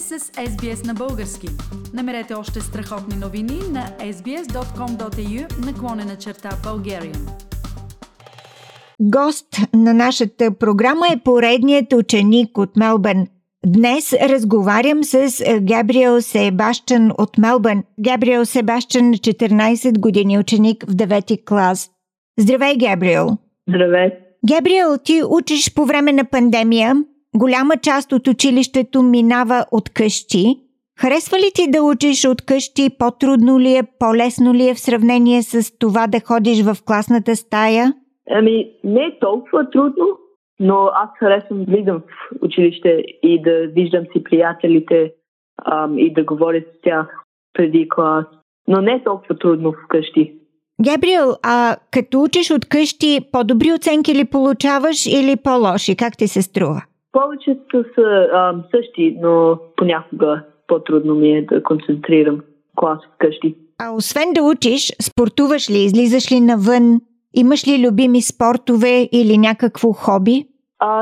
сте с SBS на български. Намерете още страхотни новини на sbs.com.au/Bulgarian. Гост на нашата програма е поредният ученик от Мелбърн. Днес разговарям с Габриел Себастиан от Мелбърн. Габриел Себастиан, 14 години, ученик в 9-ти клас. Здравей, Габриел! Здравей! Габриел, ти учиш по време на пандемия. Голяма част от училището минава от къщи. Харесва ли ти да учиш от къщи? По-трудно ли е? По-лесно ли е в сравнение с това да ходиш в класната стая? Не е толкова трудно, но аз харесвам да видам в училище и да виждам си приятелите и да говоря с тях преди клас. Но не е толкова трудно вкъщи. Габриел, а като учиш от къщи, по-добри оценки ли получаваш или по-лоши? Как ти се струва? Повечето са същи, но понякога по-трудно ми е да концентрирам клас вкъщи. А освен да учиш, спортуваш ли? Излизаш ли навън? Имаш ли любими спортове или някакво хобби?